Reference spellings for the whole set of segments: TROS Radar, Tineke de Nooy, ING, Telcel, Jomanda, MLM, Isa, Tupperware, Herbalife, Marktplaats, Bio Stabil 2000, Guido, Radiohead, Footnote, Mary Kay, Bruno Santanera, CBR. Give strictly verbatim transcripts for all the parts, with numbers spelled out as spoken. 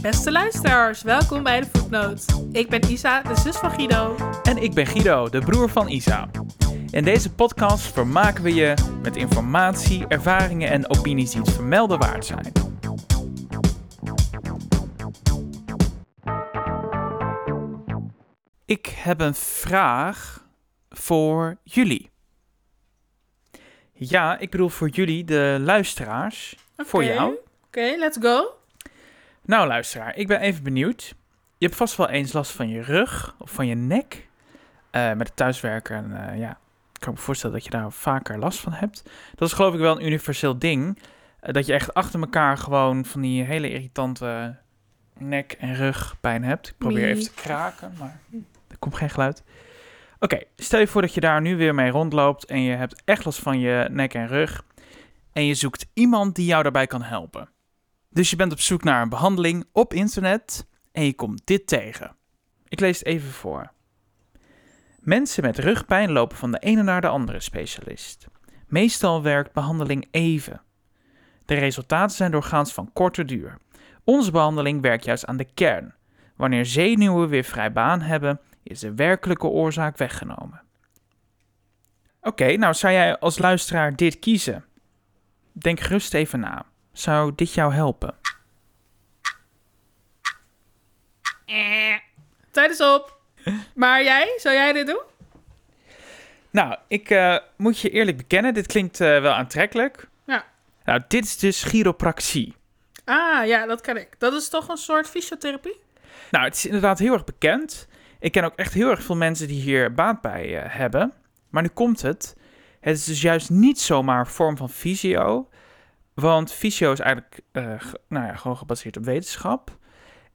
Beste luisteraars, welkom bij de Footnote. Ik ben Isa, de zus van Guido. En ik ben Guido, de broer van Isa. In deze podcast vermaken we je met informatie, ervaringen en opinies die het vermelden waard zijn. Ik heb een vraag voor jullie. Ja, ik bedoel voor jullie, de luisteraars. Okay. Voor jou. Oké, okay, let's go. Nou luisteraar, ik ben even benieuwd. Je hebt vast wel eens last van je rug of van je nek. Uh, met het thuiswerken, en, uh, ja, ik kan me voorstellen dat je daar vaker last van hebt. Dat is geloof ik wel een universeel ding. Uh, dat je echt achter elkaar gewoon van die hele irritante nek- en rugpijn hebt. Ik probeer nee. even te kraken, maar er komt geen geluid. Oké, okay, stel je voor dat je daar nu weer mee rondloopt en je hebt echt last van je nek en rug. En je zoekt iemand die jou daarbij kan helpen. Dus je bent op zoek naar een behandeling op internet en je komt dit tegen. Ik lees het even voor. Mensen met rugpijn lopen van de ene naar de andere specialist. Meestal werkt behandeling even. De resultaten zijn doorgaans van korte duur. Onze behandeling werkt juist aan de kern. Wanneer zenuwen weer vrij baan hebben, is de werkelijke oorzaak weggenomen. Oké, okay, nou zou jij als luisteraar dit kiezen? Denk gerust even na. Zou dit jou helpen? Eh, tijd is op. Maar jij, zou jij dit doen? Nou, ik uh, moet je eerlijk bekennen, dit klinkt uh, wel aantrekkelijk. Ja. Nou, dit is dus chiropractie. Ah, ja, dat ken ik. Dat is toch een soort fysiotherapie? Nou, het is inderdaad heel erg bekend. Ik ken ook echt heel erg veel mensen die hier baat bij uh, hebben. Maar nu komt het. Het is dus juist niet zomaar een vorm van fysio. Want fysio is eigenlijk uh, g- nou ja, gewoon gebaseerd op wetenschap.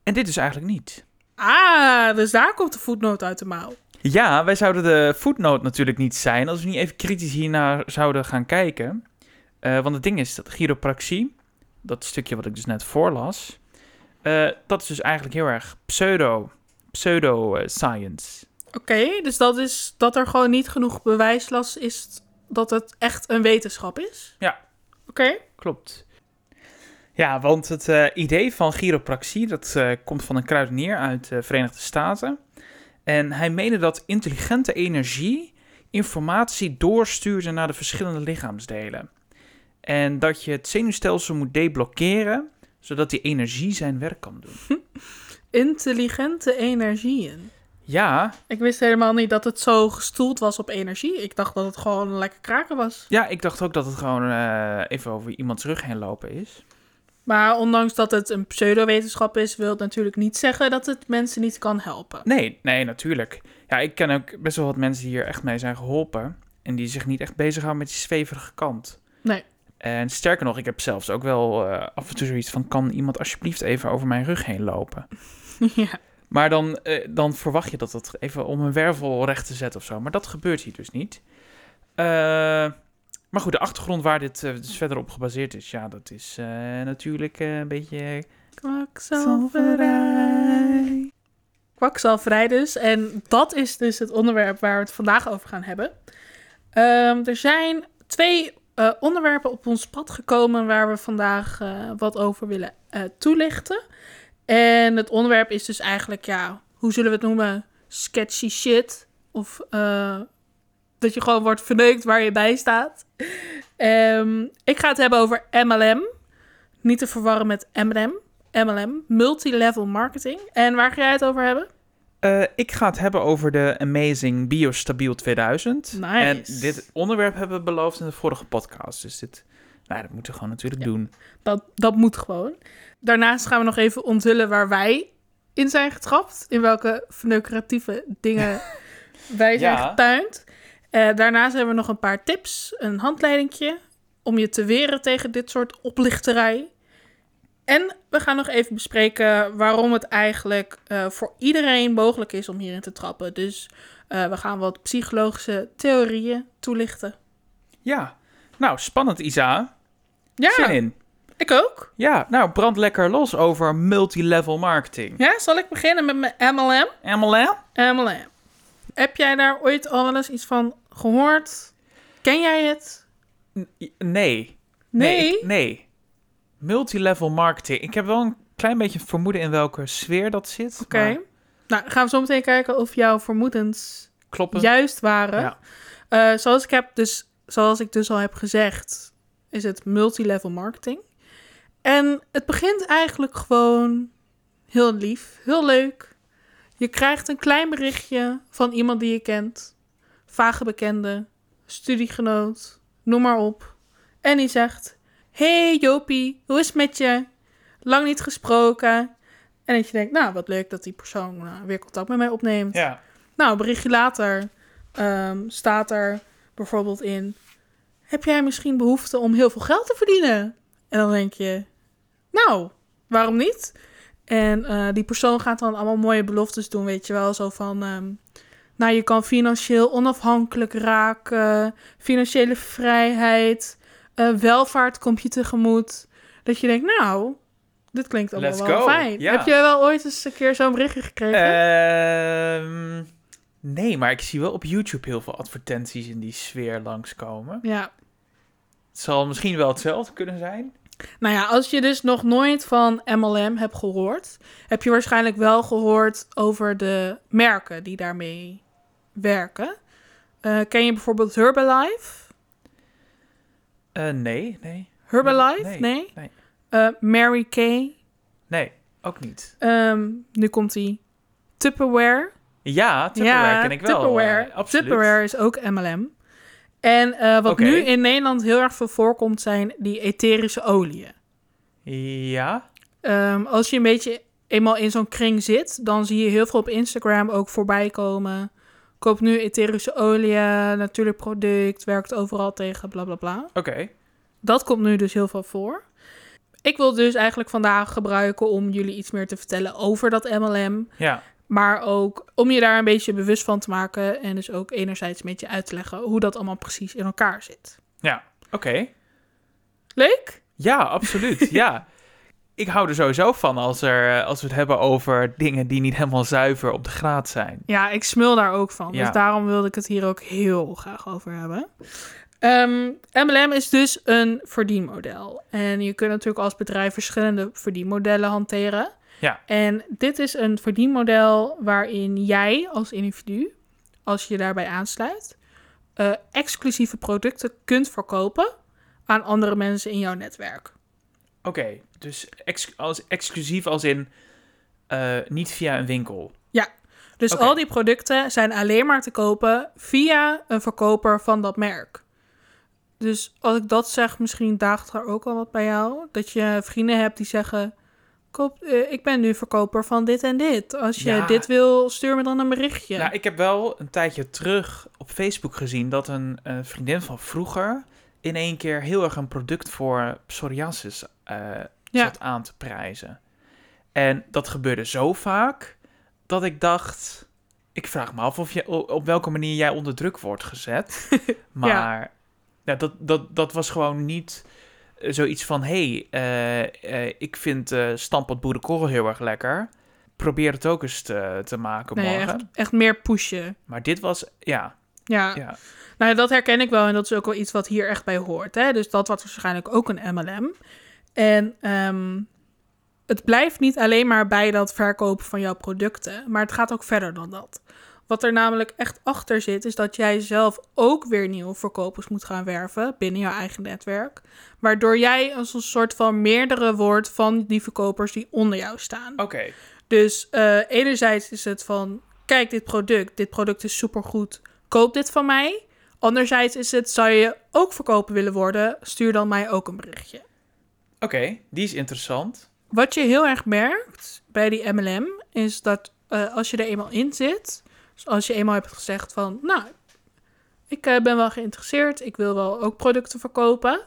En dit is eigenlijk niet. Ah, dus daar komt de voetnoot uit de mouw. Ja, wij zouden de voetnoot natuurlijk niet zijn als we niet even kritisch hiernaar zouden gaan kijken. Uh, want het ding is dat chiropractie, dat stukje wat ik dus net voorlas, uh, dat is dus eigenlijk heel erg pseudo, pseudo uh, science. Oké, okay, dus dat is dat er gewoon niet genoeg bewijslast is dat het echt een wetenschap is? Ja. Oké. Okay. Klopt. Ja, want het uh, idee van chiropractie, dat uh, komt van een kruidenier uit de Verenigde Staten. En hij meende dat intelligente energie informatie doorstuurde naar de verschillende lichaamsdelen. En dat je het zenuwstelsel moet deblokkeren, zodat die energie zijn werk kan doen. Intelligente energieën. Ja. Ik wist helemaal niet dat het zo gestoeld was op energie. Ik dacht dat het gewoon lekker kraken was. Ja, ik dacht ook dat het gewoon uh, even over iemands rug heen lopen is. Maar ondanks dat het een pseudowetenschap is, wil het natuurlijk niet zeggen dat het mensen niet kan helpen. Nee, nee, natuurlijk. Ja, ik ken ook best wel wat mensen die hier echt mee zijn geholpen. En die zich niet echt bezighouden met die zweverige kant. Nee. En sterker nog, ik heb zelfs ook wel uh, af en toe zoiets van, kan iemand alsjeblieft even over mijn rug heen lopen? Ja. Maar dan, uh, dan verwacht je dat het even om een wervel recht te zetten of zo. Maar dat gebeurt hier dus niet. Eh... Uh... Maar goed, de achtergrond waar dit uh, dus verder op gebaseerd is, ja, dat is uh, natuurlijk uh, een beetje kwakzalverij. Kwakzalverij dus. En dat is dus het onderwerp waar we het vandaag over gaan hebben. Um, er zijn twee uh, onderwerpen op ons pad gekomen waar we vandaag uh, wat over willen uh, toelichten. En het onderwerp is dus eigenlijk, ja, hoe zullen we het noemen? Sketchy shit of... Uh, dat je gewoon wordt verneukt waar je bij staat. Um, ik ga het hebben over M L M. Niet te verwarren met M L M. M L M, multilevel marketing. En waar ga jij het over hebben? Uh, ik ga het hebben over de amazing Bio Stabil tweeduizend. Nice. En dit onderwerp hebben we beloofd in de vorige podcast. Dus dit, nou, dat moeten we gewoon natuurlijk ja, doen. Dat, dat moet gewoon. Daarnaast gaan we nog even onthullen waar wij in zijn getrapt. In welke verneukeratieve dingen wij zijn ja. getuind. Uh, daarnaast hebben we nog een paar tips, een handleidingje om je te weren tegen dit soort oplichterij. En we gaan nog even bespreken waarom het eigenlijk uh, voor iedereen mogelijk is om hierin te trappen. Dus uh, we gaan wat psychologische theorieën toelichten. Ja, nou spannend Isa. Ja, zin in. Ik ook. Ja, nou brand lekker los over multilevel marketing. Ja, zal ik beginnen met mijn M L M? M L M? M L M. Heb jij daar ooit al wel eens iets van gehoord? Ken jij het? Nee. Nee? Nee. nee. Multilevel marketing. Ik heb wel een klein beetje vermoeden in welke sfeer dat zit. Oké. Okay. Maar... Nou, gaan we zo meteen kijken of jouw vermoedens kloppen. Juist waren. Ja. Uh, zoals ik heb dus, zoals ik dus al heb gezegd, is het multilevel marketing. En het begint eigenlijk gewoon heel lief, heel leuk. Je krijgt een klein berichtje van iemand die je kent. Vage bekende, studiegenoot, noem maar op. En die zegt, hey Jopie, hoe is het met je? Lang niet gesproken. En dat je denkt, nou wat leuk dat die persoon nou, weer contact met mij opneemt. Ja. Nou, een berichtje later um, staat er bijvoorbeeld in... heb jij misschien behoefte om heel veel geld te verdienen? En dan denk je, nou, waarom niet? En uh, die persoon gaat dan allemaal mooie beloftes doen, weet je wel. Zo van, um, nou, je kan financieel onafhankelijk raken. Financiële vrijheid. Uh, welvaart komt je tegemoet. Dat je denkt, nou, dit klinkt allemaal Let's wel go. Fijn. Ja. Heb je wel ooit eens een keer zo'n berichtje gekregen? Uh, nee, maar ik zie wel op YouTube heel veel advertenties in die sfeer langskomen. Ja. Het zal misschien wel hetzelfde kunnen zijn. Nou ja, als je dus nog nooit van M L M hebt gehoord... heb je waarschijnlijk wel gehoord over de merken die daarmee werken. Uh, ken je bijvoorbeeld Herbalife? Uh, nee, nee. Herbalife? Nee. nee. nee. Uh, Mary Kay? Nee, ook niet. Um, nu komt-ie. Tupperware? Ja, Tupperware ja, ken ik wel. Tupperware. Uh, absoluut. Tupperware is ook M L M. En uh, wat okay. nu in Nederland heel erg veel voorkomt zijn die etherische oliën. Ja. Um, als je een beetje eenmaal in zo'n kring zit, dan zie je heel veel op Instagram ook voorbij komen. Koop nu etherische oliën, natuurlijk product, werkt overal tegen, bla bla bla. Oké. Okay. Dat komt nu dus heel veel voor. Ik wil dus eigenlijk vandaag gebruiken om jullie iets meer te vertellen over dat M L M. Ja. Maar ook om je daar een beetje bewust van te maken... en dus ook enerzijds een beetje uit te leggen... hoe dat allemaal precies in elkaar zit. Ja, oké. Okay. Leuk? Ja, absoluut, ja. Ik hou er sowieso van als, er, als we het hebben over dingen... die niet helemaal zuiver op de graad zijn. Ja, ik smul daar ook van. Ja. Dus daarom wilde ik het hier ook heel graag over hebben. Um, M L M is dus een verdienmodel. En je kunt natuurlijk als bedrijf verschillende verdienmodellen hanteren... Ja. En dit is een verdienmodel waarin jij als individu, als je daarbij aansluit, uh, exclusieve producten kunt verkopen aan andere mensen in jouw netwerk. Oké, okay, dus ex- als exclusief als in uh, niet via een winkel. Ja, dus okay. al die producten zijn alleen maar te kopen via een verkoper van dat merk. Dus als ik dat zeg, misschien daagt er ook al wat bij jou. Dat je vrienden hebt die zeggen... Koop, uh, ik ben nu verkoper van dit en dit. Als je ja. dit wil, stuur me dan een berichtje. Nou, ik heb wel een tijdje terug op Facebook gezien... dat een, een vriendin van vroeger... in één keer heel erg een product voor psoriasis uh, ja. zat aan te prijzen. En dat gebeurde zo vaak... dat ik dacht... ik vraag me af of je, op welke manier jij onder druk wordt gezet. Maar ja. nou, dat, dat, dat was gewoon niet... Zoiets van, hé, hey, uh, uh, ik vind uh, stampot boerenkorrel heel erg lekker. Probeer het ook eens te, te maken nee, morgen. Echt, echt meer pushen. Maar dit was, ja. ja. Ja, nou dat herken ik wel. En dat is ook wel iets wat hier echt bij hoort. Hè? Dus dat was waarschijnlijk ook een M L M. En um, het blijft niet alleen maar bij dat verkopen van jouw producten. Maar het gaat ook verder dan dat. Wat er namelijk echt achter zit, is dat jij zelf ook weer nieuwe verkopers moet gaan werven binnen jouw eigen netwerk. Waardoor jij als een soort van meerdere wordt van die verkopers die onder jou staan. Oké. Okay. Dus uh, enerzijds is het van, kijk dit product, dit product is supergoed, koop dit van mij. Anderzijds is het, zou je ook verkoper willen worden, stuur dan mij ook een berichtje. Oké, okay, die is interessant. Wat je heel erg merkt bij die M L M, is dat uh, als je er eenmaal in zit... Dus als je eenmaal hebt gezegd van... nou, ik ben wel geïnteresseerd... ik wil wel ook producten verkopen...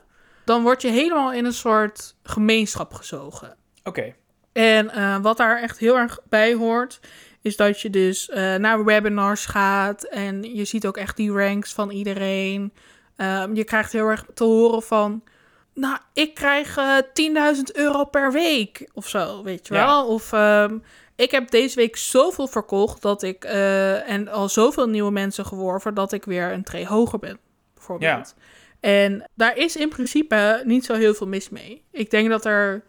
dan word je helemaal in een soort gemeenschap gezogen. Oké. Okay. En uh, wat daar echt heel erg bij hoort... is dat je dus uh, naar webinars gaat... en je ziet ook echt die ranks van iedereen. Um, je krijgt heel erg te horen van... nou, ik krijg uh, tienduizend euro per week of zo, weet je ja. wel. Of... Um, ik heb deze week zoveel verkocht dat ik uh, en al zoveel nieuwe mensen geworven dat ik weer een tree hoger ben, bijvoorbeeld. Ja. En daar is in principe niet zo heel veel mis mee. Ik denk dat er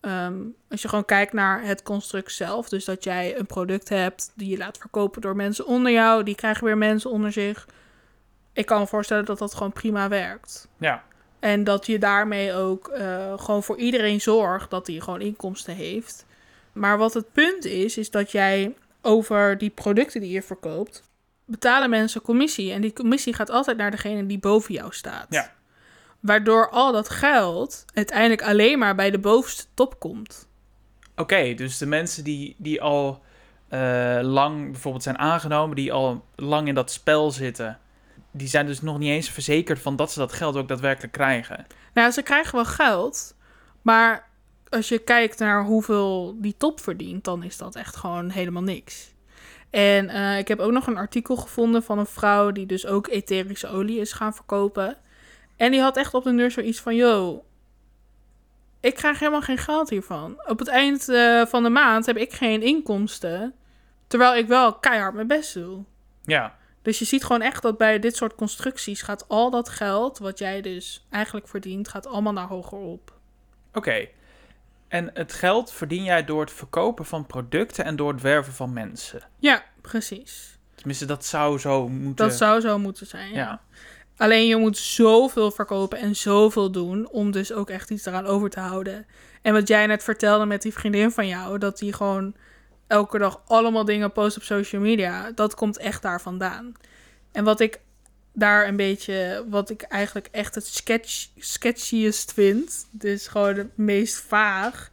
Um, als je gewoon kijkt naar het construct zelf, dus dat jij een product hebt die je laat verkopen door mensen onder jou, die krijgen weer mensen onder zich. Ik kan me voorstellen dat dat gewoon prima werkt. Ja. En dat je daarmee ook uh, gewoon voor iedereen zorgt dat die gewoon inkomsten heeft. Maar wat het punt is, is dat jij over die producten die je verkoopt, betalen mensen commissie. En die commissie gaat altijd naar degene die boven jou staat. Ja. Waardoor al dat geld uiteindelijk alleen maar bij de bovenste top komt. Oké, okay, dus de mensen die, die al uh, lang bijvoorbeeld zijn aangenomen, die al lang in dat spel zitten, die zijn dus nog niet eens verzekerd van dat ze dat geld ook daadwerkelijk krijgen. Nou, ze krijgen wel geld, maar als je kijkt naar hoeveel die top verdient, dan is dat echt gewoon helemaal niks. En uh, ik heb ook nog een artikel gevonden van een vrouw die dus ook etherische olie is gaan verkopen. En die had echt op de deur zoiets van, yo, ik krijg helemaal geen geld hiervan. Op het eind uh, van de maand heb ik geen inkomsten, terwijl ik wel keihard mijn best doe. Ja. Dus je ziet gewoon echt dat bij dit soort constructies gaat al dat geld wat jij dus eigenlijk verdient, gaat allemaal naar hoger op. Oké. Okay. En het geld verdien jij door het verkopen van producten en door het werven van mensen. Ja, precies. Tenminste, dat zou zo moeten... Dat zou zo moeten zijn, ja. ja. Alleen je moet zoveel verkopen en zoveel doen om dus ook echt iets eraan over te houden. En wat jij net vertelde met die vriendin van jou, dat die gewoon elke dag allemaal dingen post op social media, dat komt echt daar vandaan. En wat ik daar een beetje, wat ik eigenlijk echt het sketch, sketchiest vind, dus gewoon het meest vaag,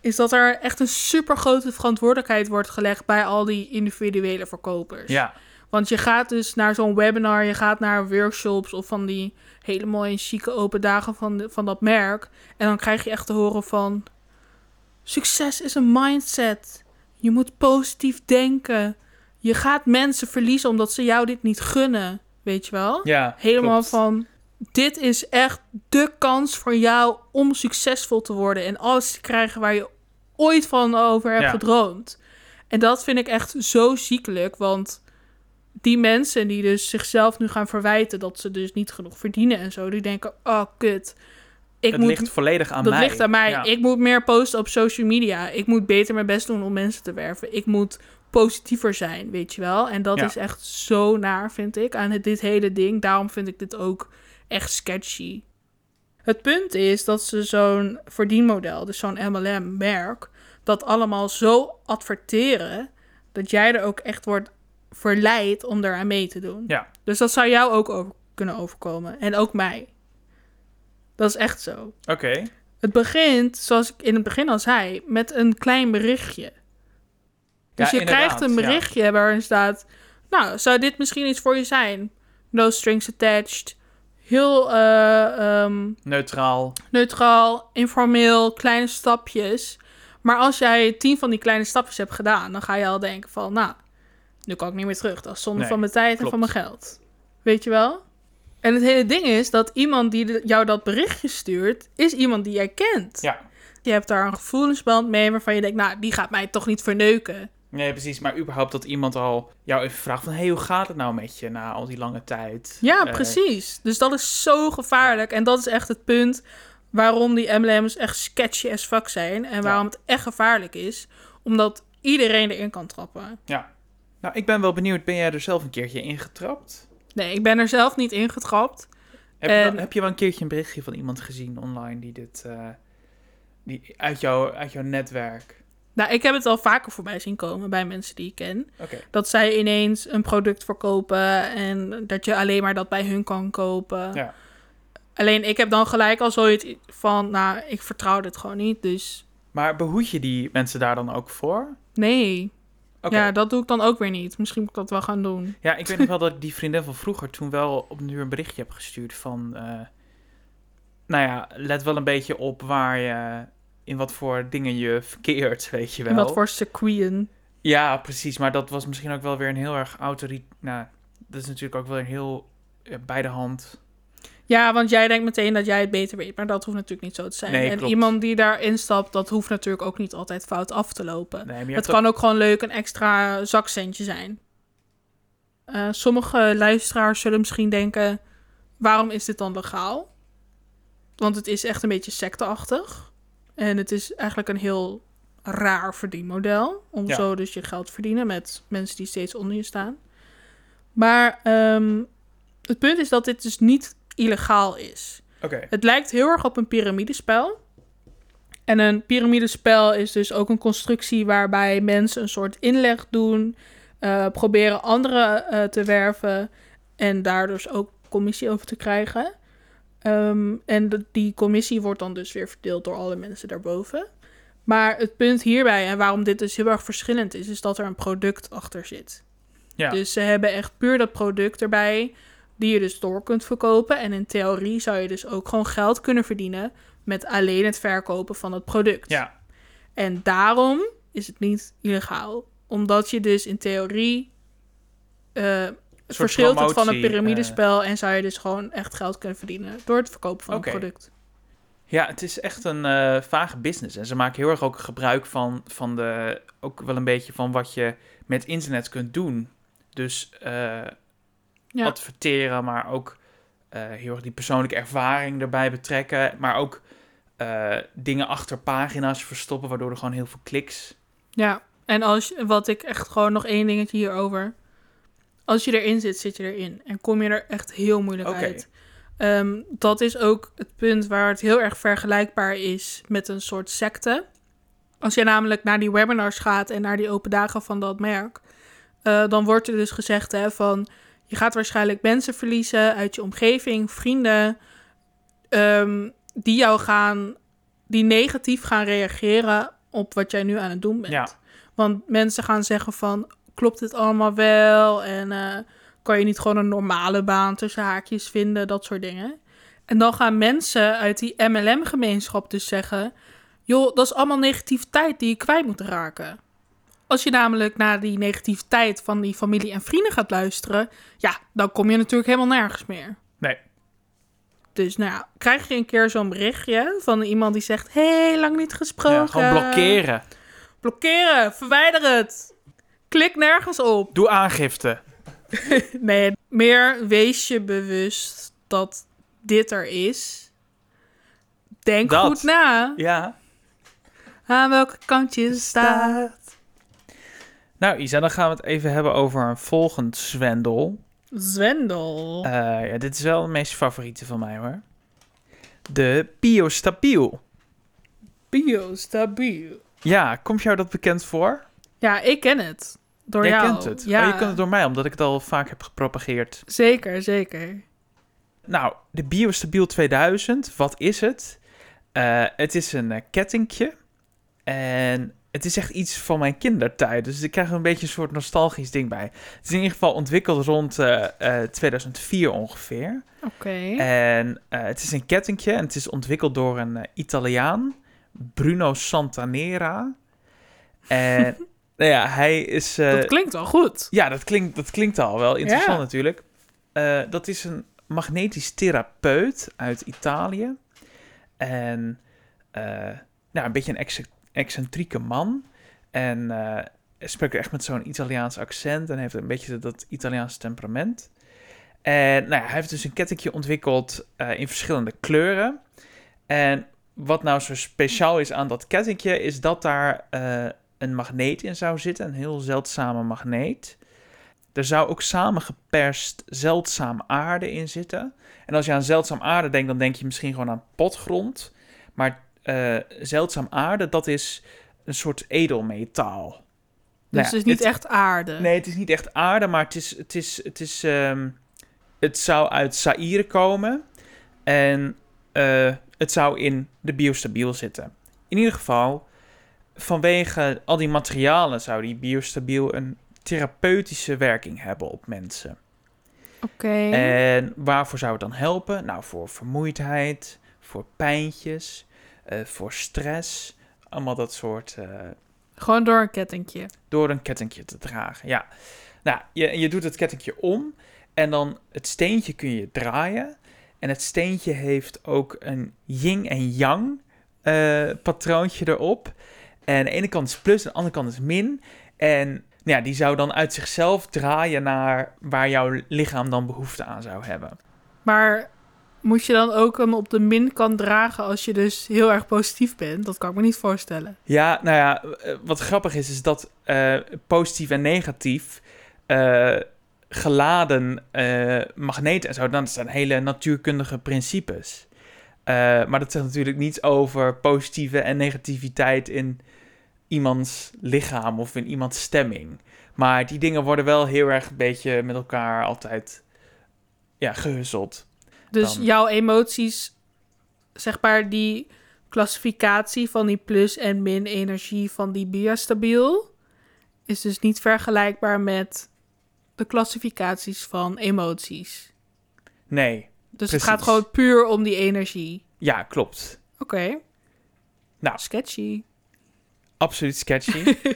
is dat er echt een super grote verantwoordelijkheid wordt gelegd bij al die individuele verkopers. Ja. Want je gaat dus naar zo'n webinar, je gaat naar workshops of van die hele mooie chique open dagen van, de, van dat merk. En dan krijg je echt te horen van, succes is een mindset. Je moet positief denken. Je gaat mensen verliezen omdat ze jou dit niet gunnen. Weet je wel? Ja, helemaal klopt. Van, dit is echt de kans voor jou om succesvol te worden. En alles te krijgen waar je ooit van over hebt ja. gedroomd. En dat vind ik echt zo ziekelijk, want die mensen die dus zichzelf nu gaan verwijten dat ze dus niet genoeg verdienen en zo, die denken, oh kut. Ik het moet, ligt volledig aan dat mij. Dat ligt aan mij. Ja. Ik moet meer posten op social media. Ik moet beter mijn best doen om mensen te werven. Ik moet positiever zijn, weet je wel. En dat ja. is echt zo naar, vind ik, aan het, dit hele ding. Daarom vind ik dit ook echt sketchy. Het punt is dat ze zo'n verdienmodel, dus zo'n M L M-merk, dat allemaal zo adverteren, dat jij er ook echt wordt verleid om daaraan mee te doen. Ja. Dus dat zou jou ook over kunnen overkomen. En ook mij. Dat is echt zo. Oké. Okay. Het begint, zoals ik in het begin al zei, met een klein berichtje. Dus ja, je krijgt een berichtje ja. waarin staat, nou, zou dit misschien iets voor je zijn? No strings attached. Heel uh, um, neutraal. Neutraal, informeel, kleine stapjes. Maar als jij tien van die kleine stapjes hebt gedaan, dan ga je al denken van, nou, nu kan ik niet meer terug. Dat is zonde nee, van mijn tijd klopt. En van mijn geld. Weet je wel? En het hele ding is dat iemand die jou dat berichtje stuurt, is iemand die jij kent. Ja. Je hebt daar een gevoelensband mee waarvan je denkt, nou, die gaat mij toch niet verneuken. Nee, precies. Maar überhaupt dat iemand al jou even vraagt van, hé, hey, hoe gaat het nou met je na al die lange tijd? Ja, uh, precies. Dus dat is zo gevaarlijk. En dat is echt het punt waarom die M L M's echt sketchy as fuck zijn. En waarom ja. het echt gevaarlijk is. Omdat iedereen erin kan trappen. Ja. Nou, ik ben wel benieuwd, ben jij er zelf een keertje in getrapt? Nee, ik ben er zelf niet in getrapt. Heb, en... wel, heb je wel een keertje een berichtje van iemand gezien online die dit, uh, die uit, jou, uit jouw netwerk? Nou, ik heb het al vaker voorbij zien komen bij mensen die ik ken. Okay. Dat zij ineens een product verkopen en dat je alleen maar dat bij hun kan kopen. Ja. Alleen ik heb dan gelijk al zoiets van, nou, ik vertrouw dit gewoon niet, dus. Maar behoed je die mensen daar dan ook voor? Nee. Okay. Ja, dat doe ik dan ook weer niet. Misschien moet ik dat wel gaan doen. Ja, ik weet nog wel dat ik die vriendin van vroeger toen wel op nu een berichtje heb gestuurd van, Uh, nou ja, let wel een beetje op waar je, in wat voor dingen je verkeert, weet je wel. In wat voor circuiten. Ja, precies. Maar dat was misschien ook wel weer een heel erg autoriteit. Nou, dat is natuurlijk ook wel een heel uh, bij de hand. Ja, want jij denkt meteen dat jij het beter weet. Maar dat hoeft natuurlijk niet zo te zijn. Nee, en klopt. Iemand die daar instapt, dat hoeft natuurlijk ook niet altijd fout af te lopen. Nee, het kan ook... ook gewoon leuk een extra zakcentje zijn. Uh, sommige luisteraars zullen misschien denken, waarom is dit dan legaal? Want het is echt een beetje secteachtig. En het is eigenlijk een heel raar verdienmodel. Om ja. zo dus je geld te verdienen met mensen die steeds onder je staan. Maar um, het punt is dat dit dus niet illegaal is. Okay. Het lijkt heel erg op een piramidespel. En een piramidespel is dus ook een constructie waarbij mensen een soort inleg doen. Uh, proberen anderen uh, te werven. En daar dus ook commissie over te krijgen. Um, en de, die commissie wordt dan dus weer verdeeld door alle mensen daarboven. Maar het punt hierbij, en waarom dit dus heel erg verschillend is, is dat er een product achter zit. Ja. Dus ze hebben echt puur dat product erbij, die je dus door kunt verkopen. En in theorie zou je dus ook gewoon geld kunnen verdienen met alleen het verkopen van het product. Ja. En daarom is het niet illegaal. Omdat je dus in theorie uh, het verschilt het van een piramidespel uh... en zou je dus gewoon echt geld kunnen verdienen door het verkopen van okay. een product. Ja, het is echt een uh, vage business. En ze maken heel erg ook gebruik van, van de... ook wel een beetje van wat je met internet kunt doen. Dus uh, ja. adverteren, maar ook uh, heel erg die persoonlijke ervaring erbij betrekken. Maar ook uh, dingen achter pagina's verstoppen, waardoor er gewoon heel veel kliks... Ja, en als wat ik echt gewoon nog één dingetje hierover... Als je erin zit, zit je erin. En kom je er echt heel moeilijk okay. uit. Um, dat is ook het punt waar het heel erg vergelijkbaar is met een soort secte. Als je namelijk naar die webinars gaat en naar die open dagen van dat merk... Uh, dan wordt er dus gezegd hè, van... je gaat waarschijnlijk mensen verliezen uit je omgeving, vrienden... Um, die jou gaan... die negatief gaan reageren op wat jij nu aan het doen bent. Ja. Want mensen gaan zeggen van... klopt dit allemaal wel? En... Uh, kan je niet gewoon een normale baan tussen haakjes vinden, dat soort dingen. En dan gaan mensen uit die M L M-gemeenschap dus zeggen... joh, dat is allemaal negativiteit die je kwijt moet raken. Als je namelijk naar die negativiteit van die familie en vrienden gaat luisteren... ja, dan kom je natuurlijk helemaal nergens meer. Nee. Dus nou ja, krijg je een keer zo'n berichtje van iemand die zegt... hey, lang niet gesproken. Ja, gewoon blokkeren. Blokkeren, verwijder het. Klik nergens op. Doe aangifte. Nee, meer wees je bewust dat dit er is. Denk dat. goed na. Ja. Aan welke kant je staat. Nou, Isa, dan gaan we het even hebben over een volgend zwendel. Zwendel. Uh, ja, dit is wel de meest favoriete van mij, hoor. De Bio Stabil. Bio Stabil. Ja, komt jou dat bekend voor? Ja, ik ken het. Door Jij jou. kent het. Ja. Oh, je kent het door mij, omdat ik het al vaak heb gepropageerd. Zeker, zeker. Nou, de Bio Stabil tweeduizend, wat is het? Uh, het is een uh, kettingje. En het is echt iets van mijn kindertijd. Dus ik krijg er een beetje een soort nostalgisch ding bij. Het is in ieder geval ontwikkeld rond uh, uh, tweeduizend vier ongeveer. Oké. Okay. En uh, het is een kettingje en het is ontwikkeld door een uh, Italiaan, Bruno Santanera. En... Nou ja, hij is... Uh, dat klinkt al goed. Ja, dat klinkt, dat klinkt al wel interessant ja. natuurlijk. Uh, dat is een magnetisch therapeut uit Italië. En uh, nou, een beetje een ex- excentrieke man. En uh, spreekt echt met zo'n Italiaans accent. En heeft een beetje dat Italiaanse temperament. En nou ja, hij heeft dus een kettingje ontwikkeld uh, in verschillende kleuren. En wat nou zo speciaal is aan dat kettingje, is dat daar... Uh, een magneet in zou zitten, een heel zeldzame magneet. Er zou ook samengeperst zeldzaam aarde in zitten. En als je aan zeldzaam aarde denkt, dan denk je misschien gewoon aan potgrond. Maar uh, zeldzaam aarde, dat is een soort edelmetaal. Dus nou, het is niet het, echt aarde? Nee, het is niet echt aarde, maar het, is, het, is, het, is, um, het zou uit Saïre komen. En uh, het zou in de Bio Stabil zitten. In ieder geval... Vanwege al die materialen zou die Bio Stabil een therapeutische werking hebben op mensen. Oké. Okay. En waarvoor zou het dan helpen? Nou, voor vermoeidheid, voor pijntjes, uh, voor stress. Allemaal dat soort... Uh, Gewoon door een kettingje. Door een kettingje te dragen, ja. Nou, je, je doet het kettingje om en dan het steentje kun je draaien. En het steentje heeft ook een yin en yang uh, patroontje erop. En aan de ene kant is plus, en aan de andere kant is min. En ja, die zou dan uit zichzelf draaien naar waar jouw lichaam dan behoefte aan zou hebben. Maar Moet je dan ook hem op de min kan dragen als je dus heel erg positief bent? Dat kan ik me niet voorstellen. Ja, nou ja, wat grappig is, is dat uh, positief en negatief uh, geladen uh, magneten en zo, dat zijn hele natuurkundige principes. Uh, maar dat zegt natuurlijk niets over positieve en negativiteit in iemands lichaam of in iemands stemming. Maar die dingen worden wel heel erg een beetje met elkaar altijd ja, gehusseld. Dus dan. Jouw emoties, zeg maar die klassificatie van die plus en min energie van die biostabiel, is dus niet vergelijkbaar met de klassificaties van emoties. Nee. Dus precies. Het gaat gewoon puur om die energie. Ja, klopt. Oké. Okay. Nou. Sketchy. Absoluut sketchy. uh,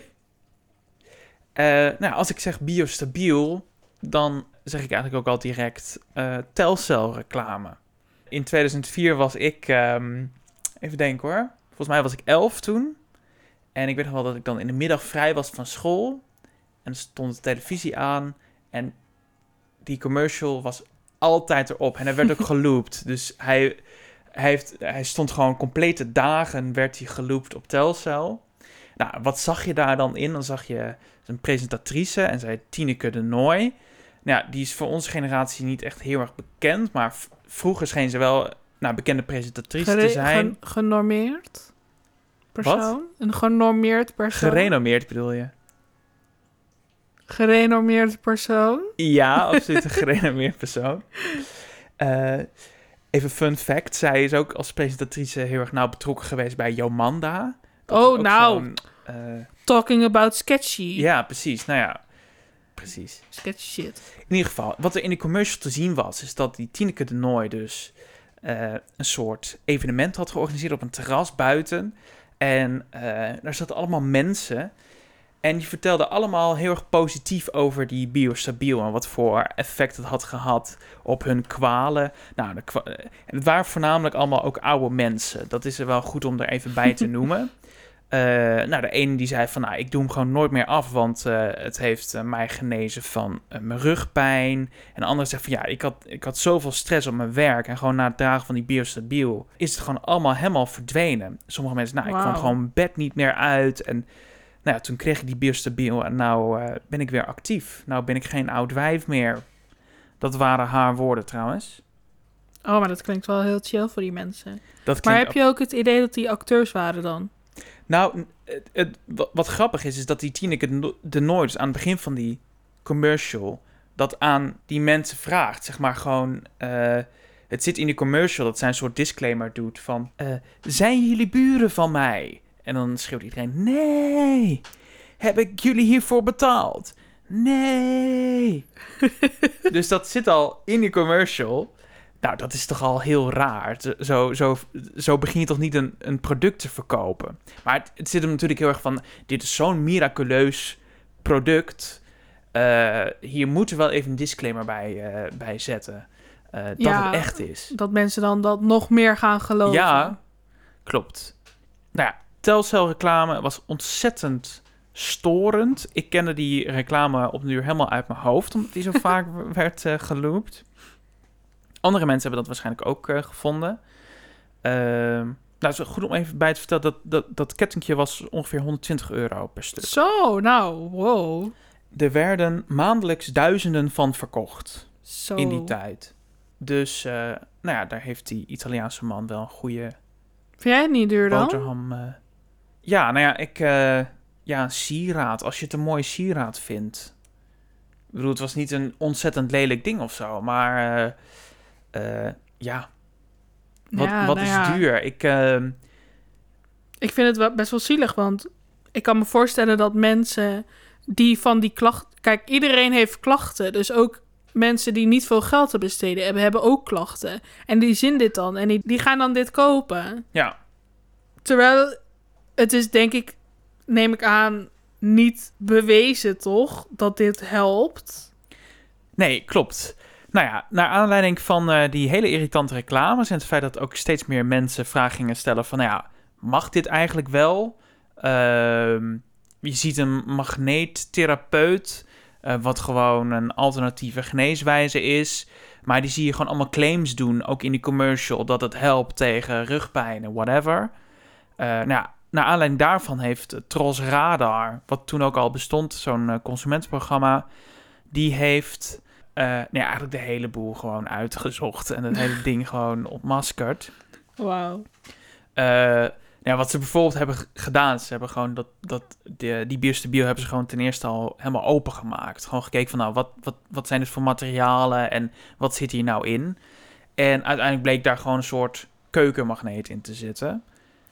nou, als ik zeg biostabiel, dan zeg ik eigenlijk ook al direct uh, Telcel reclame. In tweeduizend vier was ik, um, even denken hoor, volgens mij was ik elf toen. En ik weet nog wel dat ik dan in de middag vrij was van school. En er stond de televisie aan en die commercial was altijd erop. En hij werd ook geloopt. Dus hij, hij, heeft, hij stond gewoon complete dagen, werd hij geloopt op Telcel. Nou, wat zag je daar dan in? Dan zag je een presentatrice en zij Tineke de Nooy. Nou, die is voor onze generatie niet echt heel erg bekend, maar v- vroeger scheen ze wel nou, bekende presentatrice Gere- te zijn. Gen- genormeerd persoon? Wat? Een genormeerd persoon? Gerenommeerd bedoel je? Gerenommeerd persoon? Ja, absoluut een gerenommeerd persoon. Uh, even fun fact, zij is ook als presentatrice heel erg nauw betrokken geweest bij Jomanda. Oh, nou, zo'n, uh... talking about sketchy. Ja, precies, nou ja. Precies. Sketchy shit. In ieder geval, wat er in de commercial te zien was, is dat die Tineke de Nooy dus uh, een soort evenement had georganiseerd op een terras buiten. En uh, daar zaten allemaal mensen. En die vertelden allemaal heel erg positief over die biostabiel en wat voor effect het had gehad op hun kwalen. Nou, de kwa- het waren voornamelijk allemaal ook oude mensen. Dat is er wel goed om er even bij te noemen. Uh, nou, de ene die zei van, nou, ik doe hem gewoon nooit meer af, want uh, het heeft uh, mij genezen van uh, mijn rugpijn. En de andere zei van, ja, ik had, ik had zoveel stress op mijn werk en gewoon na het dragen van die biostabiel is het gewoon allemaal helemaal verdwenen. Sommige mensen, nou, wow. Ik kwam gewoon mijn bed niet meer uit en nou ja, toen kreeg ik die biostabiel en nou uh, ben ik weer actief. Nou ben ik geen oud wijf meer. Dat waren haar woorden trouwens. Oh, maar dat klinkt wel heel chill voor die mensen. Dat maar heb op... je ook het idee dat die acteurs waren dan? Nou, het, het, wat, wat grappig is, is dat die Tineke de Nooy, dus aan het begin van die commercial, dat aan die mensen vraagt. Zeg maar gewoon, uh, het zit in die commercial dat zij een soort disclaimer doet van, uh, zijn jullie buren van mij? En dan schreeuwt iedereen, nee, heb ik jullie hiervoor betaald? Nee. Dus dat zit al in die commercial. Nou, dat is toch al heel raar. Zo, zo, zo begin je toch niet een, een product te verkopen. Maar het, het zit hem natuurlijk heel erg van, dit is zo'n miraculeus product. Uh, hier moeten we wel even een disclaimer bij, uh, bij zetten. Uh, dat ja, het echt is. Dat mensen dan dat nog meer gaan geloven. Ja, klopt. Nou ja. Telcel-reclame was ontzettend storend. Ik kende die reclame op de duur helemaal uit mijn hoofd, omdat die zo vaak werd uh, geloopt. Andere mensen hebben dat waarschijnlijk ook uh, gevonden. Uh, nou, het is goed om even bij te vertellen dat, dat dat kettingje was ongeveer honderdtwintig euro per stuk. Zo, nou, wow. Er werden maandelijks duizenden van verkocht zo. In die tijd. Dus, uh, nou ja, daar heeft die Italiaanse man wel een goede... Vind jij het niet duur dan? Boterham, uh, ja, nou ja, ik... Uh, ja, een sieraad. Als je het een mooie sieraad vindt. Ik bedoel, het was niet een ontzettend lelijk ding of zo. Maar uh, uh, ja. Wat, ja, wat nou is ja. duur? Ik, uh, ik vind het wel best wel zielig. Want ik kan me voorstellen dat mensen die van die klachten... Kijk, iedereen heeft klachten. Dus ook mensen die niet veel geld te besteden hebben, hebben ook klachten. En die zien dit dan. En die, die gaan dan dit kopen. Ja. Terwijl het is denk ik, neem ik aan, niet bewezen toch? Dat dit helpt. Nee, klopt. Nou ja, naar aanleiding van uh, die hele irritante reclames en het feit dat ook steeds meer mensen vragen gingen stellen van, nou ja, mag dit eigenlijk wel? Uh, je ziet een magneettherapeut... Uh, wat gewoon een alternatieve geneeswijze is. Maar die zie je gewoon allemaal claims doen, ook in die commercial, dat het helpt tegen rugpijn en whatever. Uh, nou, naar aanleiding daarvan heeft TROS Radar, wat toen ook al bestond, zo'n uh, consumentenprogramma, die heeft uh, nou ja, eigenlijk de hele boel gewoon uitgezocht en het hele ding gewoon ontmaskerd. Wauw. Uh, Ja, wat ze bijvoorbeeld hebben gedaan, ze hebben gewoon dat, dat de, die Bio Stabil hebben ze gewoon ten eerste al helemaal opengemaakt. Gewoon gekeken van nou, wat, wat, wat zijn dit voor materialen en wat zit hier nou in? En uiteindelijk bleek daar gewoon een soort keukenmagneet in te zitten.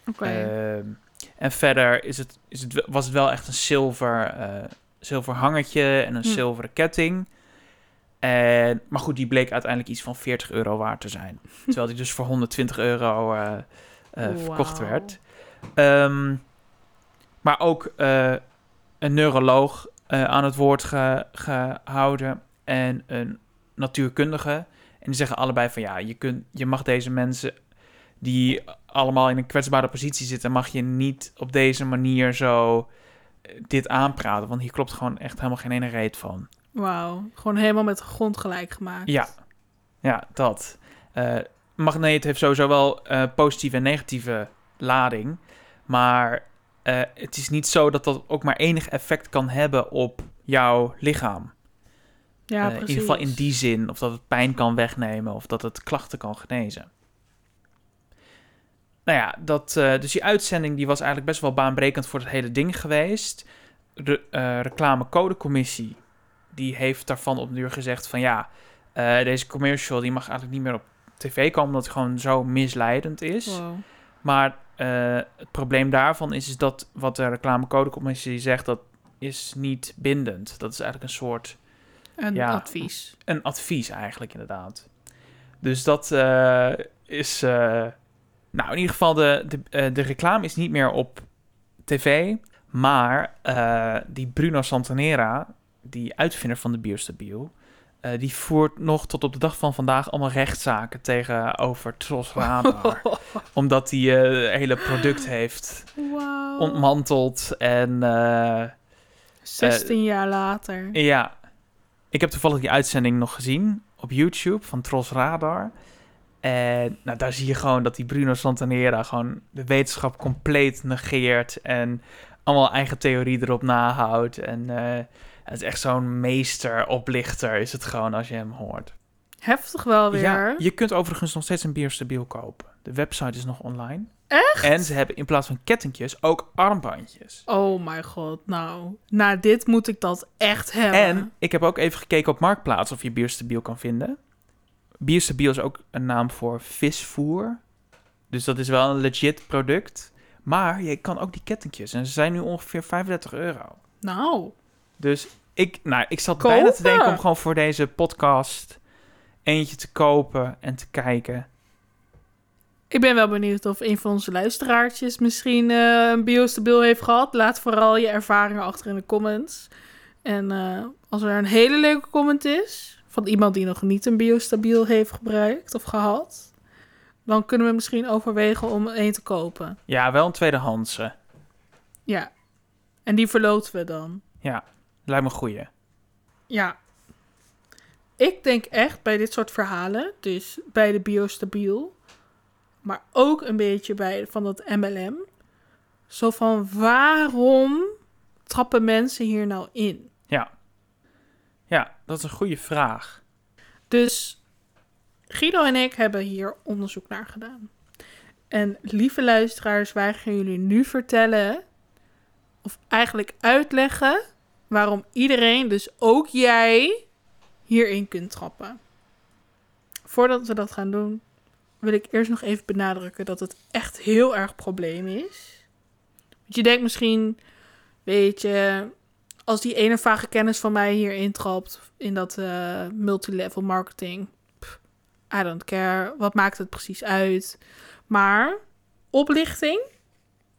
Oké. Okay. Uh, en verder is het, is het, was het wel echt een zilver, uh, zilver hangetje en een hm. zilveren ketting. En, maar goed, die bleek uiteindelijk iets van veertig euro waard te zijn. Terwijl die dus voor honderdtwintig euro uh, uh, wow. verkocht werd. Um, maar ook uh, een neuroloog uh, aan het woord ge- gehouden en een natuurkundige. En die zeggen allebei van ja, je, kunt, je mag deze mensen die allemaal in een kwetsbare positie zitten, mag je niet op deze manier zo dit aanpraten. Want hier klopt gewoon echt helemaal geen ene reet van. Wauw, gewoon helemaal met de grond gelijk gemaakt. Ja, ja dat. Uh, magneet heeft sowieso wel uh, positieve en negatieve lading. Maar uh, het is niet zo dat dat ook maar enig effect kan hebben op jouw lichaam. Ja, uh, in ieder geval in die zin. Of dat het pijn kan wegnemen. Of dat het klachten kan genezen. Nou ja, dat, uh, dus die uitzending die was eigenlijk best wel baanbrekend voor het hele ding geweest. De uh, reclamecodecommissie die heeft daarvan op de duur gezegd van ja, uh, deze commercial die mag eigenlijk niet meer op tv komen, omdat het gewoon zo misleidend is. Wow. Maar uh, het probleem daarvan is, is dat wat de reclamecodecommissie zegt, dat is niet bindend. Dat is eigenlijk een soort... Een ja, advies. Een advies eigenlijk, inderdaad. Dus dat uh, is... Uh, nou, in ieder geval, de, de, de reclame is niet meer op tv, maar uh, die Bruno Santanera, die uitvinder van de Bio Stabil, Uh, die voert nog tot op de dag van vandaag allemaal rechtszaken tegenover TROS Radar. Wow. Omdat hij het uh, hele product heeft wow. ontmanteld. En Uh, zestien uh, jaar later. Ja. Ik heb toevallig die uitzending nog gezien op YouTube van TROS Radar. En nou, daar zie je gewoon dat die Bruno Santanera gewoon de wetenschap compleet negeert. En allemaal eigen theorie erop nahoudt. En Uh, het is echt zo'n meester-oplichter, is het gewoon, als je hem hoort. Heftig wel weer. Ja, je kunt overigens nog steeds een Bio Stabil kopen. De website is nog online. Echt? En ze hebben in plaats van kettingjes ook armbandjes. Oh mijn god, nou. Na dit moet ik dat echt hebben. En ik heb ook even gekeken op Marktplaats of je Bio Stabil kan vinden. Bio Stabil is ook een naam voor visvoer. Dus dat is wel een legit product. Maar je kan ook die kettingjes. En ze zijn nu ongeveer vijfendertig euro. Nou. Dus ik, nou, ik zat kopen. bijna te denken om gewoon voor deze podcast eentje te kopen en te kijken. Ik ben wel benieuwd of een van onze luisteraartjes misschien uh, een Bio Stabil heeft gehad. Laat vooral je ervaringen achter in de comments. En uh, als er een hele leuke comment is van iemand die nog niet een Bio Stabil heeft gebruikt of gehad, dan kunnen we misschien overwegen om een te kopen. Ja, wel een tweedehandse. Ja, en die verloten we dan. Ja. Lijkt me goeie. Ja. Ik denk echt bij dit soort verhalen, dus bij de Bio Stabil, maar ook een beetje bij van dat M L M, zo van waarom trappen mensen hier nou in? Ja. Ja, dat is een goede vraag. Dus Guido en ik hebben hier onderzoek naar gedaan. En lieve luisteraars, wij gaan jullie nu vertellen, of eigenlijk uitleggen, waarom iedereen, dus ook jij, hierin kunt trappen. Voordat we dat gaan doen, wil ik eerst nog even benadrukken dat het echt heel erg een probleem is. Want je denkt misschien, weet je, als die ene vage kennis van mij hierin trapt, in dat uh, multilevel marketing, pff, I don't care, wat maakt het precies uit? Maar oplichting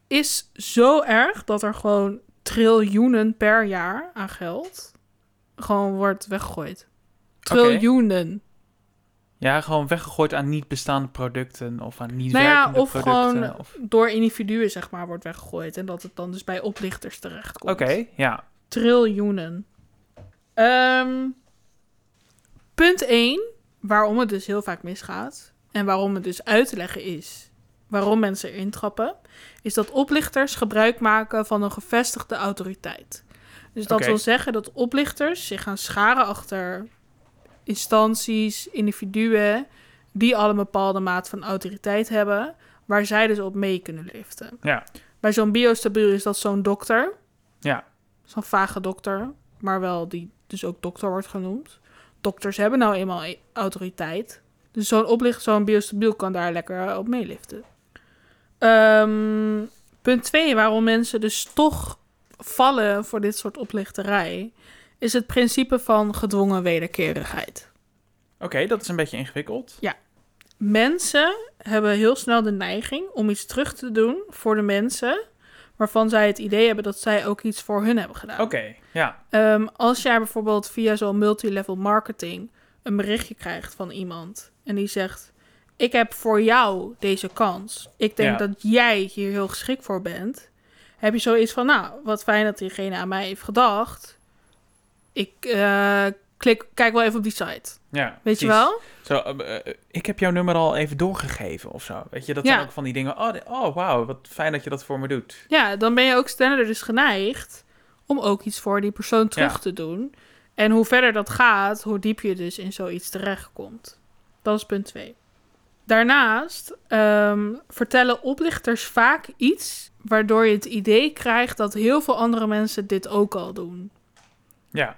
is zo erg dat er gewoon triljoenen per jaar aan geld gewoon wordt weggegooid. Triljoenen. Okay. Ja, gewoon weggegooid aan niet bestaande producten of aan niet nou ja, werkende of producten. Gewoon of gewoon door individuen, zeg maar, wordt weggegooid en dat het dan dus bij oplichters terechtkomt. Oké, okay, ja. Triljoenen. Um, punt één waarom het dus heel vaak misgaat en waarom het dus uit te leggen is waarom mensen erin trappen, is dat oplichters gebruik maken van een gevestigde autoriteit. Dus dat okay. wil zeggen dat oplichters zich gaan scharen achter instanties, individuen die al een bepaalde maat van autoriteit hebben, waar zij dus op mee kunnen liften. Ja. Bij zo'n Bio Stabil is dat zo'n dokter. Ja. Zo'n vage dokter, maar wel die dus ook dokter wordt genoemd. Dokters hebben nou eenmaal e- autoriteit. Dus zo'n oplichter, zo'n Bio Stabil kan daar lekker op meeliften. Um, punt twee, waarom mensen dus toch vallen voor dit soort oplichterij, is het principe van gedwongen wederkerigheid. Oké, okay, dat is een beetje ingewikkeld. Ja. Mensen hebben heel snel de neiging om iets terug te doen voor de mensen waarvan zij het idee hebben dat zij ook iets voor hun hebben gedaan. Oké, okay, ja. Um, als jij bijvoorbeeld via zo'n multilevel marketing een berichtje krijgt van iemand en die zegt, ik heb voor jou deze kans. Ik denk ja. dat jij hier heel geschikt voor bent. Heb je zoiets van, nou, wat fijn dat diegene aan mij heeft gedacht. Ik uh, klik, kijk wel even op die site. Ja, weet precies. je wel? Zo, uh, uh, ik heb jouw nummer al even doorgegeven of zo. Weet je, dat ja. zijn ook van die dingen. Oh, oh wauw, wat fijn dat je dat voor me doet. Ja, dan ben je ook sneller dus geneigd om ook iets voor die persoon terug ja. te doen. En hoe verder dat gaat, hoe diep je dus in zoiets terechtkomt. Dat is punt twee. Daarnaast um, vertellen oplichters vaak iets waardoor je het idee krijgt dat heel veel andere mensen dit ook al doen. Ja.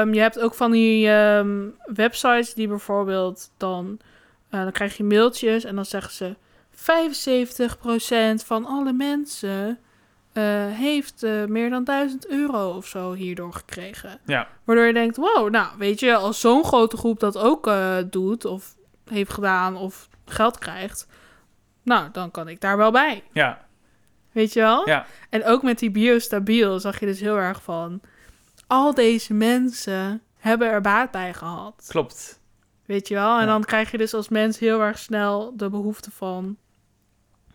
Um, je hebt ook van die um, websites die bijvoorbeeld dan... Uh, dan krijg je mailtjes en dan zeggen ze, vijfenzeventig procent van alle mensen uh, heeft uh, meer dan duizend euro of zo hierdoor gekregen. Ja. Waardoor je denkt, wow, nou weet je, als zo'n grote groep dat ook uh, doet of heeft gedaan of geld krijgt, nou, dan kan ik daar wel bij. Ja. Weet je wel? Ja. En ook met die Bio Stabil zag je dus heel erg van, al deze mensen hebben er baat bij gehad. Klopt. Weet je wel? En ja. dan krijg je dus als mens heel erg snel de behoefte van,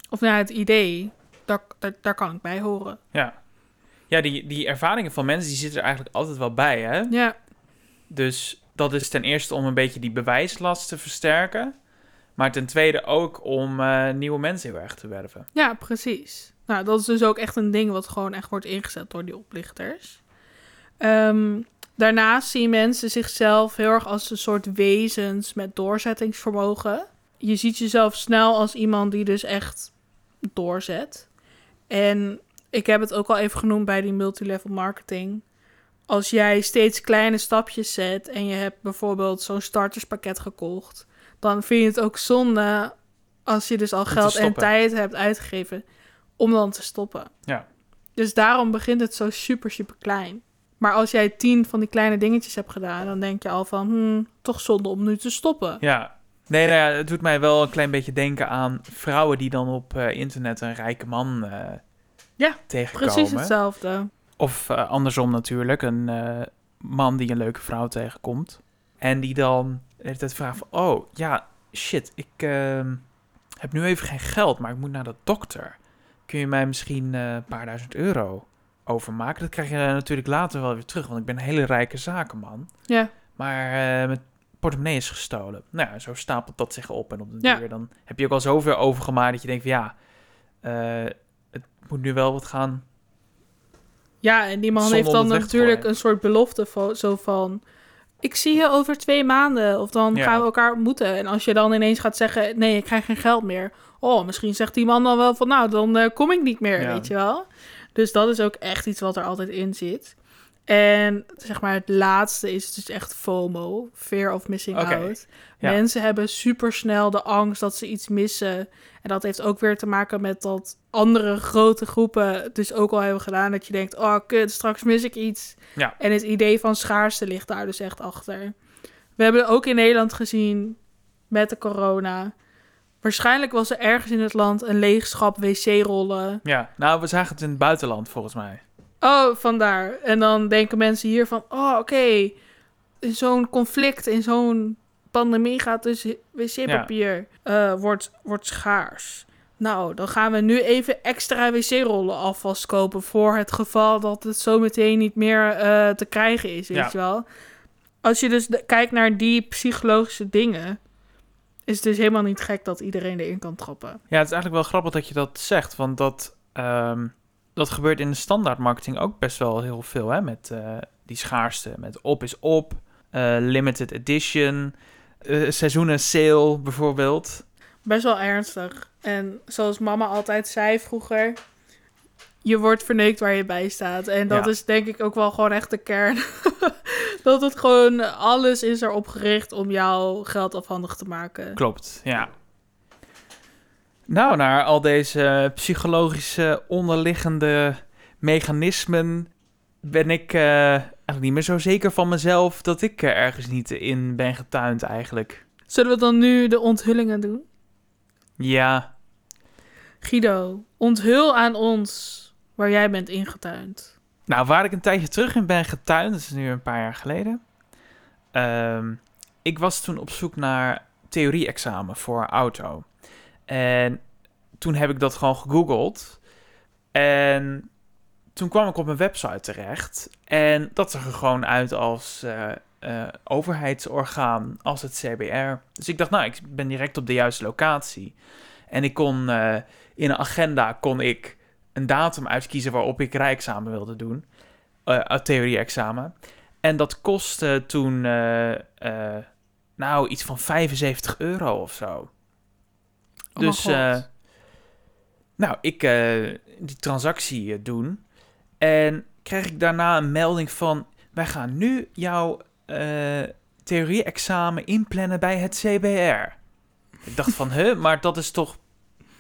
of nou, het idee, daar, daar, daar kan ik bij horen. Ja. Ja, die, die ervaringen van mensen, die zitten er eigenlijk altijd wel bij, hè? Ja. Dus dat is ten eerste om een beetje die bewijslast te versterken, maar ten tweede ook om uh, nieuwe mensen heel erg te werven. Ja, precies. Nou, dat is dus ook echt een ding wat gewoon echt wordt ingezet door die oplichters. Um, daarnaast zien mensen zichzelf heel erg als een soort wezens met doorzettingsvermogen. Je ziet jezelf snel als iemand die dus echt doorzet. En ik heb het ook al even genoemd bij die multilevel marketing. Als jij steeds kleine stapjes zet en je hebt bijvoorbeeld zo'n starterspakket gekocht, dan vind je het ook zonde als je dus al geld en tijd hebt uitgegeven om dan te stoppen. Ja. Dus daarom begint het zo super, super klein. Maar als jij tien van die kleine dingetjes hebt gedaan, dan denk je al van, hmm, toch zonde om nu te stoppen. Ja. Nee, nou ja, het doet mij wel een klein beetje denken aan vrouwen die dan op uh, internet een rijke man uh, ja, tegenkomen. Ja, precies hetzelfde. Of uh, andersom natuurlijk, een uh, man die een leuke vrouw tegenkomt. En die dan de hele tijd vraagt van, oh, ja, shit, ik uh, heb nu even geen geld, maar ik moet naar de dokter. Kun je mij misschien uh, een paar duizend euro overmaken? Dat krijg je natuurlijk later wel weer terug, want ik ben een hele rijke zakenman. Ja. Maar uh, mijn portemonnee is gestolen. Nou ja, zo stapelt dat zich op. En op de duur ja. dan heb je ook al zoveel overgemaakt dat je denkt van, ja, uh, het moet nu wel wat gaan. Ja, en die man heeft dan natuurlijk een soort belofte van, zo van, ik zie je over twee maanden of dan ja. gaan we elkaar ontmoeten. En als je dan ineens gaat zeggen, nee, ik krijg geen geld meer. Oh, misschien zegt die man dan wel van, nou, dan uh, kom ik niet meer, ja. weet je wel. Dus dat is ook echt iets wat er altijd in zit. En zeg maar het laatste is dus echt FOMO, fear of missing okay. out. Ja. Mensen hebben supersnel de angst dat ze iets missen. En dat heeft ook weer te maken met dat andere grote groepen het dus ook al hebben gedaan. Dat je denkt, oh kut, straks mis ik iets. Ja. En het idee van schaarste ligt daar dus echt achter. We hebben ook in Nederland gezien met de corona. Waarschijnlijk was er ergens in het land een leegschap wc-rollen. Ja, nou we zagen het in het buitenland volgens mij. Oh, vandaar. En dan denken mensen hier van, oh, oké, okay. zo'n conflict, in zo'n pandemie gaat dus wc-papier ja. uh, wordt, wordt schaars. Nou, dan gaan we nu even extra wc-rollen alvast kopen voor het geval dat het zo meteen niet meer uh, te krijgen is, weet ja. je wel. als je dus de, kijkt naar die psychologische dingen, is het dus helemaal niet gek dat iedereen erin kan trappen. Ja, het is eigenlijk wel grappig dat je dat zegt, want dat, um, dat gebeurt in de standaardmarketing ook best wel heel veel, hè, met uh, die schaarste, met op is op, uh, limited edition, uh, seizoenen sale bijvoorbeeld. Best wel ernstig. En zoals mama altijd zei vroeger, je wordt verneukt waar je bij staat. En dat ja. is denk ik ook wel gewoon echt de kern. Dat het gewoon, alles is erop gericht om jou geld afhandig te maken. Klopt, ja. Nou, naar al deze psychologische onderliggende mechanismen ben ik uh, eigenlijk niet meer zo zeker van mezelf dat ik er ergens niet in ben getuind eigenlijk. Zullen we dan nu de onthullingen doen? Ja. Guido, onthul aan ons waar jij bent ingetuind. Nou, waar ik een tijdje terug in ben getuind, dat is nu een paar jaar geleden. Um, ik was toen op zoek naar theorie-examen voor auto. En toen heb ik dat gewoon gegoogeld. En toen kwam ik op mijn website terecht. En dat zag er gewoon uit als uh, uh, overheidsorgaan, als het C B R. Dus ik dacht, nou, ik ben direct op de juiste locatie. En ik kon uh, in een agenda kon ik een datum uitkiezen waarop ik rijexamen wilde doen. Uh, theorie-examen. En dat kostte toen uh, uh, nou iets van vijfenzeventig euro of zo. Oh, dus uh, nou, ik uh, die transactie uh, doen. En kreeg ik daarna een melding van, wij gaan nu jouw uh, theorie-examen inplannen bij het C B R. Ik dacht van, huh, maar dat is toch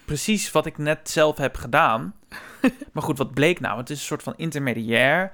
precies wat ik net zelf heb gedaan. Maar goed, wat bleek nou? Het is een soort van intermediair.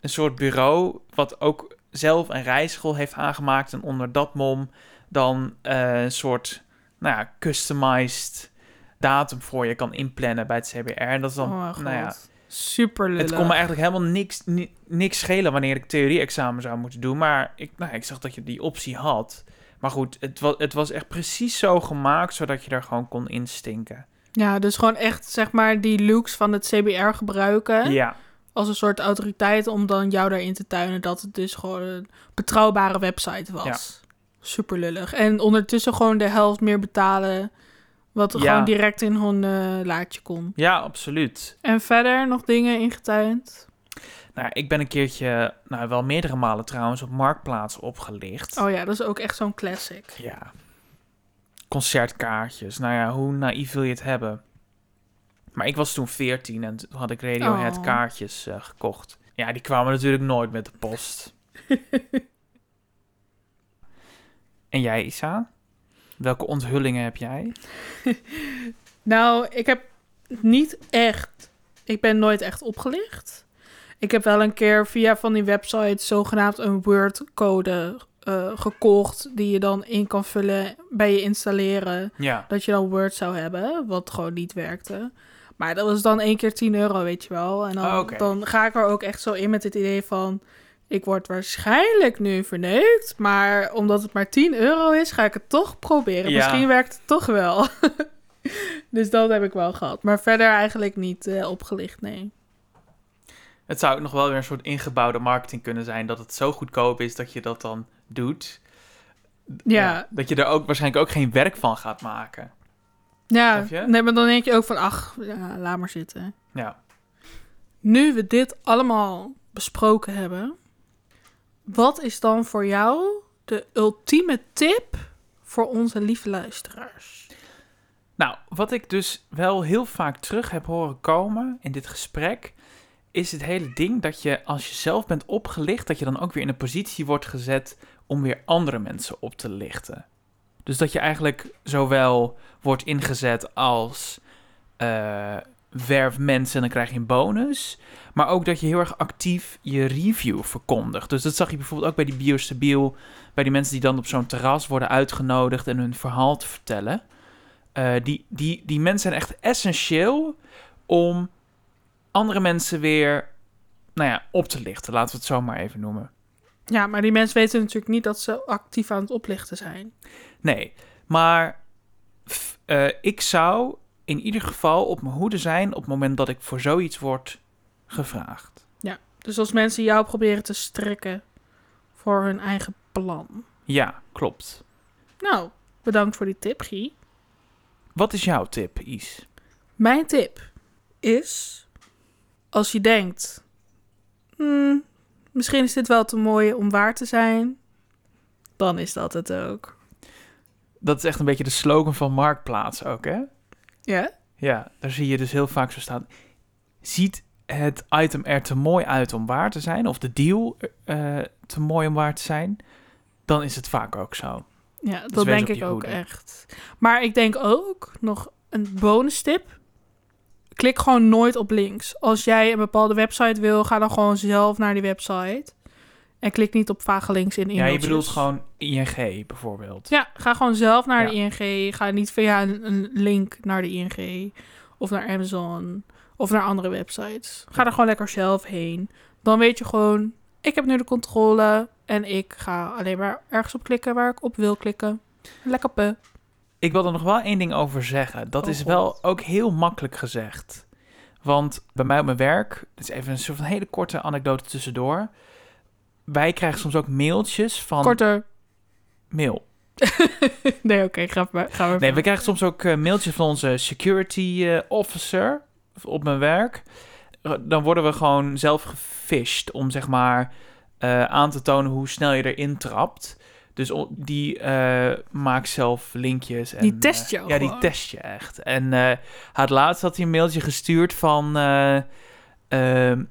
Een soort bureau wat ook zelf een rijschool heeft aangemaakt. En onder dat mom dan uh, een soort, nou ja, customized datum voor je kan inplannen bij het C B R. En dat is dan, oh, nou ja, super lullig. Het kon me eigenlijk helemaal niks, ni- niks schelen wanneer ik theorie-examen zou moeten doen. Maar ik, nou, ik zag dat je die optie had. Maar goed, het was, het was echt precies zo gemaakt, zodat je er gewoon kon instinken. Ja, dus gewoon echt, zeg maar, die looks van het C B R gebruiken. Ja. Als een soort autoriteit om dan jou daarin te tuinen dat het dus gewoon een betrouwbare website was. Ja. Super lullig. En ondertussen gewoon de helft meer betalen, wat er ja. gewoon direct in hun uh, laadje kon. Ja, absoluut. En verder nog dingen ingetuind? Nou, ik ben een keertje, nou wel meerdere malen trouwens, op Marktplaats opgelicht. Oh ja, dat is ook echt zo'n classic. Ja. Concertkaartjes. Nou ja, hoe naïef wil je het hebben? Maar ik was toen veertien en toen had ik Radiohead oh. kaartjes uh, gekocht. Ja, die kwamen natuurlijk nooit met de post. En jij, Isa? Welke onthullingen heb jij? Nou, ik heb niet echt... Ik ben nooit echt opgelicht. Ik heb wel een keer via van die website zogenaamd een Word-code uh, gekocht, die je dan in kan vullen bij je installeren. Ja. Dat je dan Word zou hebben, wat gewoon niet werkte. Maar dat was dan één keer tien euro, weet je wel. En dan, oh, okay. dan ga ik er ook echt zo in met het idee van, ik word waarschijnlijk nu verneukt, maar omdat het maar tien euro is, ga ik het toch proberen. Ja. Misschien werkt het toch wel. Dus dat heb ik wel gehad. Maar verder eigenlijk niet uh, opgelicht, nee. Het zou ook nog wel weer een soort ingebouwde marketing kunnen zijn, dat het zo goedkoop is dat je dat dan doet. Ja. Dat je er ook waarschijnlijk ook geen werk van gaat maken. Ja, nee, maar dan denk je ook van, ach, ja, laat maar zitten. Ja. Nu we dit allemaal besproken hebben, wat is dan voor jou de ultieme tip voor onze lieve luisteraars? Nou, wat ik dus wel heel vaak terug heb horen komen in dit gesprek, is het hele ding dat je, als je zelf bent opgelicht, dat je dan ook weer in een positie wordt gezet om weer andere mensen op te lichten. Dus dat je eigenlijk zowel wordt ingezet als uh, werf mensen en dan krijg je een bonus, maar ook dat je heel erg actief je review verkondigt. Dus dat zag je bijvoorbeeld ook bij die Bio Stabil, bij die mensen die dan op zo'n terras worden uitgenodigd en hun verhaal te vertellen. Uh, die, die, die mensen zijn echt essentieel om andere mensen weer, nou ja, op te lichten. Laten we het zo maar even noemen. Ja, maar die mensen weten natuurlijk niet dat ze actief aan het oplichten zijn. Nee, maar f, uh, ik zou in ieder geval op mijn hoede zijn op het moment dat ik voor zoiets word gevraagd. Ja, dus als mensen jou proberen te strikken voor hun eigen plan. Ja, klopt. Nou, bedankt voor die tip, Guy. Wat is jouw tip, Is? Mijn tip is, als je denkt, hmm, misschien is dit wel te mooi om waar te zijn, dan is dat het ook. Dat is echt een beetje de slogan van Marktplaats ook, hè? Ja. Ja, daar zie je dus heel vaak zo staan. Ziet het item er te mooi uit om waar te zijn, of de deal uh, te mooi om waar te zijn, dan is het vaak ook zo. Ja, dus dat denk ik ook hoede. Echt. Maar ik denk ook, nog een bonus tip, klik gewoon nooit op links. Als jij een bepaalde website wil, ga dan gewoon zelf naar die website. En klik niet op vage links in e-mailtjes. Ja, je bedoelt gewoon I N G bijvoorbeeld. Ja, ga gewoon zelf naar ja. de I N G. Ga niet via een, een link naar de I N G. Of naar Amazon. Of naar andere websites. Ga ja. er gewoon lekker zelf heen. Dan weet je gewoon, ik heb nu de controle. En ik ga alleen maar ergens op klikken waar ik op wil klikken. Lekker pe. Ik wil er nog wel één ding over zeggen. Dat oh, is wel God. Ook heel makkelijk gezegd. Want bij mij op mijn werk, dit is even een soort van hele korte anekdote tussendoor. Wij krijgen soms ook mailtjes van... Korter. Mail. nee, oké, okay, ga maar. Ga maar nee, we krijgen soms ook uh, mailtjes van onze security uh, officer op mijn werk. Dan worden we gewoon zelf gefisht om zeg maar uh, aan te tonen hoe snel je erin trapt. Dus die uh, maakt zelf linkjes. En, die test je uh, Ja, die test je echt. En uh, het laatst had hij een mailtje gestuurd van... Uh, Uh,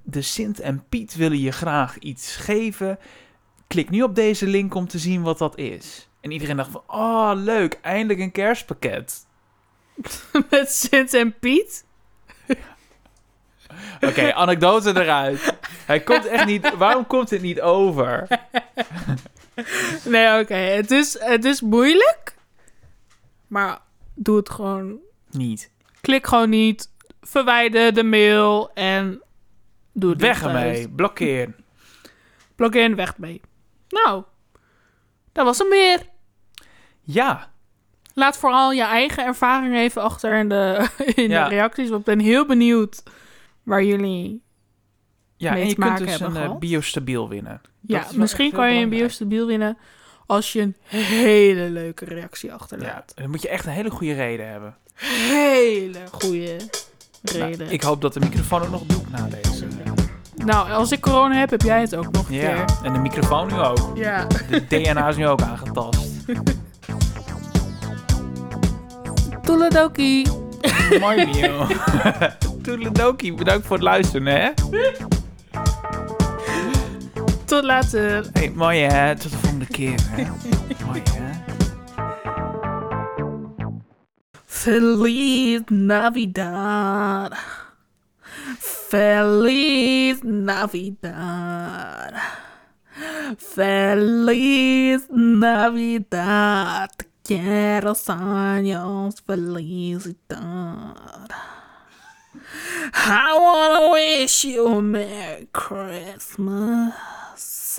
de Sint en Piet willen je graag iets geven. Klik nu op deze link om te zien wat dat is. En iedereen dacht van, oh leuk, eindelijk een kerstpakket. Met Sint en Piet? Oké, okay, anekdote eruit. Hij komt echt niet, waarom komt dit niet over? nee, oké, okay. het, is, het is moeilijk. Maar doe het gewoon... Niet. Klik gewoon niet. Verwijder de mail en doe het weg ermee. Blokkeer. Blokkeer en weg mee. Nou, dat was hem weer. Ja. Laat vooral je eigen ervaring even achter in de, in ja. de reacties. Want ik ben heel benieuwd waar jullie ja, mee en je te maken hebben gehad. Ja, je kunt dus een Bio Stabil winnen. Dat ja, misschien kan je belangrijk. een Bio Stabil winnen als je een hele leuke reactie achterlaat. Ja, dan moet je echt een hele goede reden hebben. Hele goede... Nou, ik hoop dat de microfoon ook nog doet na deze. Nou, als ik corona heb, heb jij het ook nog een yeah. keer. En de microfoon nu ook. Ja. De D N A is nu ook aangetast. Toeledokie. Mooi nieuw. Toeledokie, bedankt voor het luisteren, hè. Tot later. Hey, mooi hè, tot de volgende keer. Hè? Mooi hè. Feliz Navidad. Feliz Navidad. Feliz Navidad. Te quiero años. Felicidad. I wanna wish you a Merry Christmas.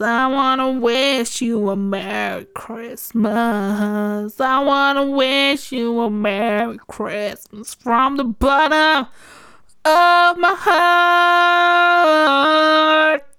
I wanna wish you a Merry Christmas. I wanna wish you a Merry Christmas from the bottom of my heart.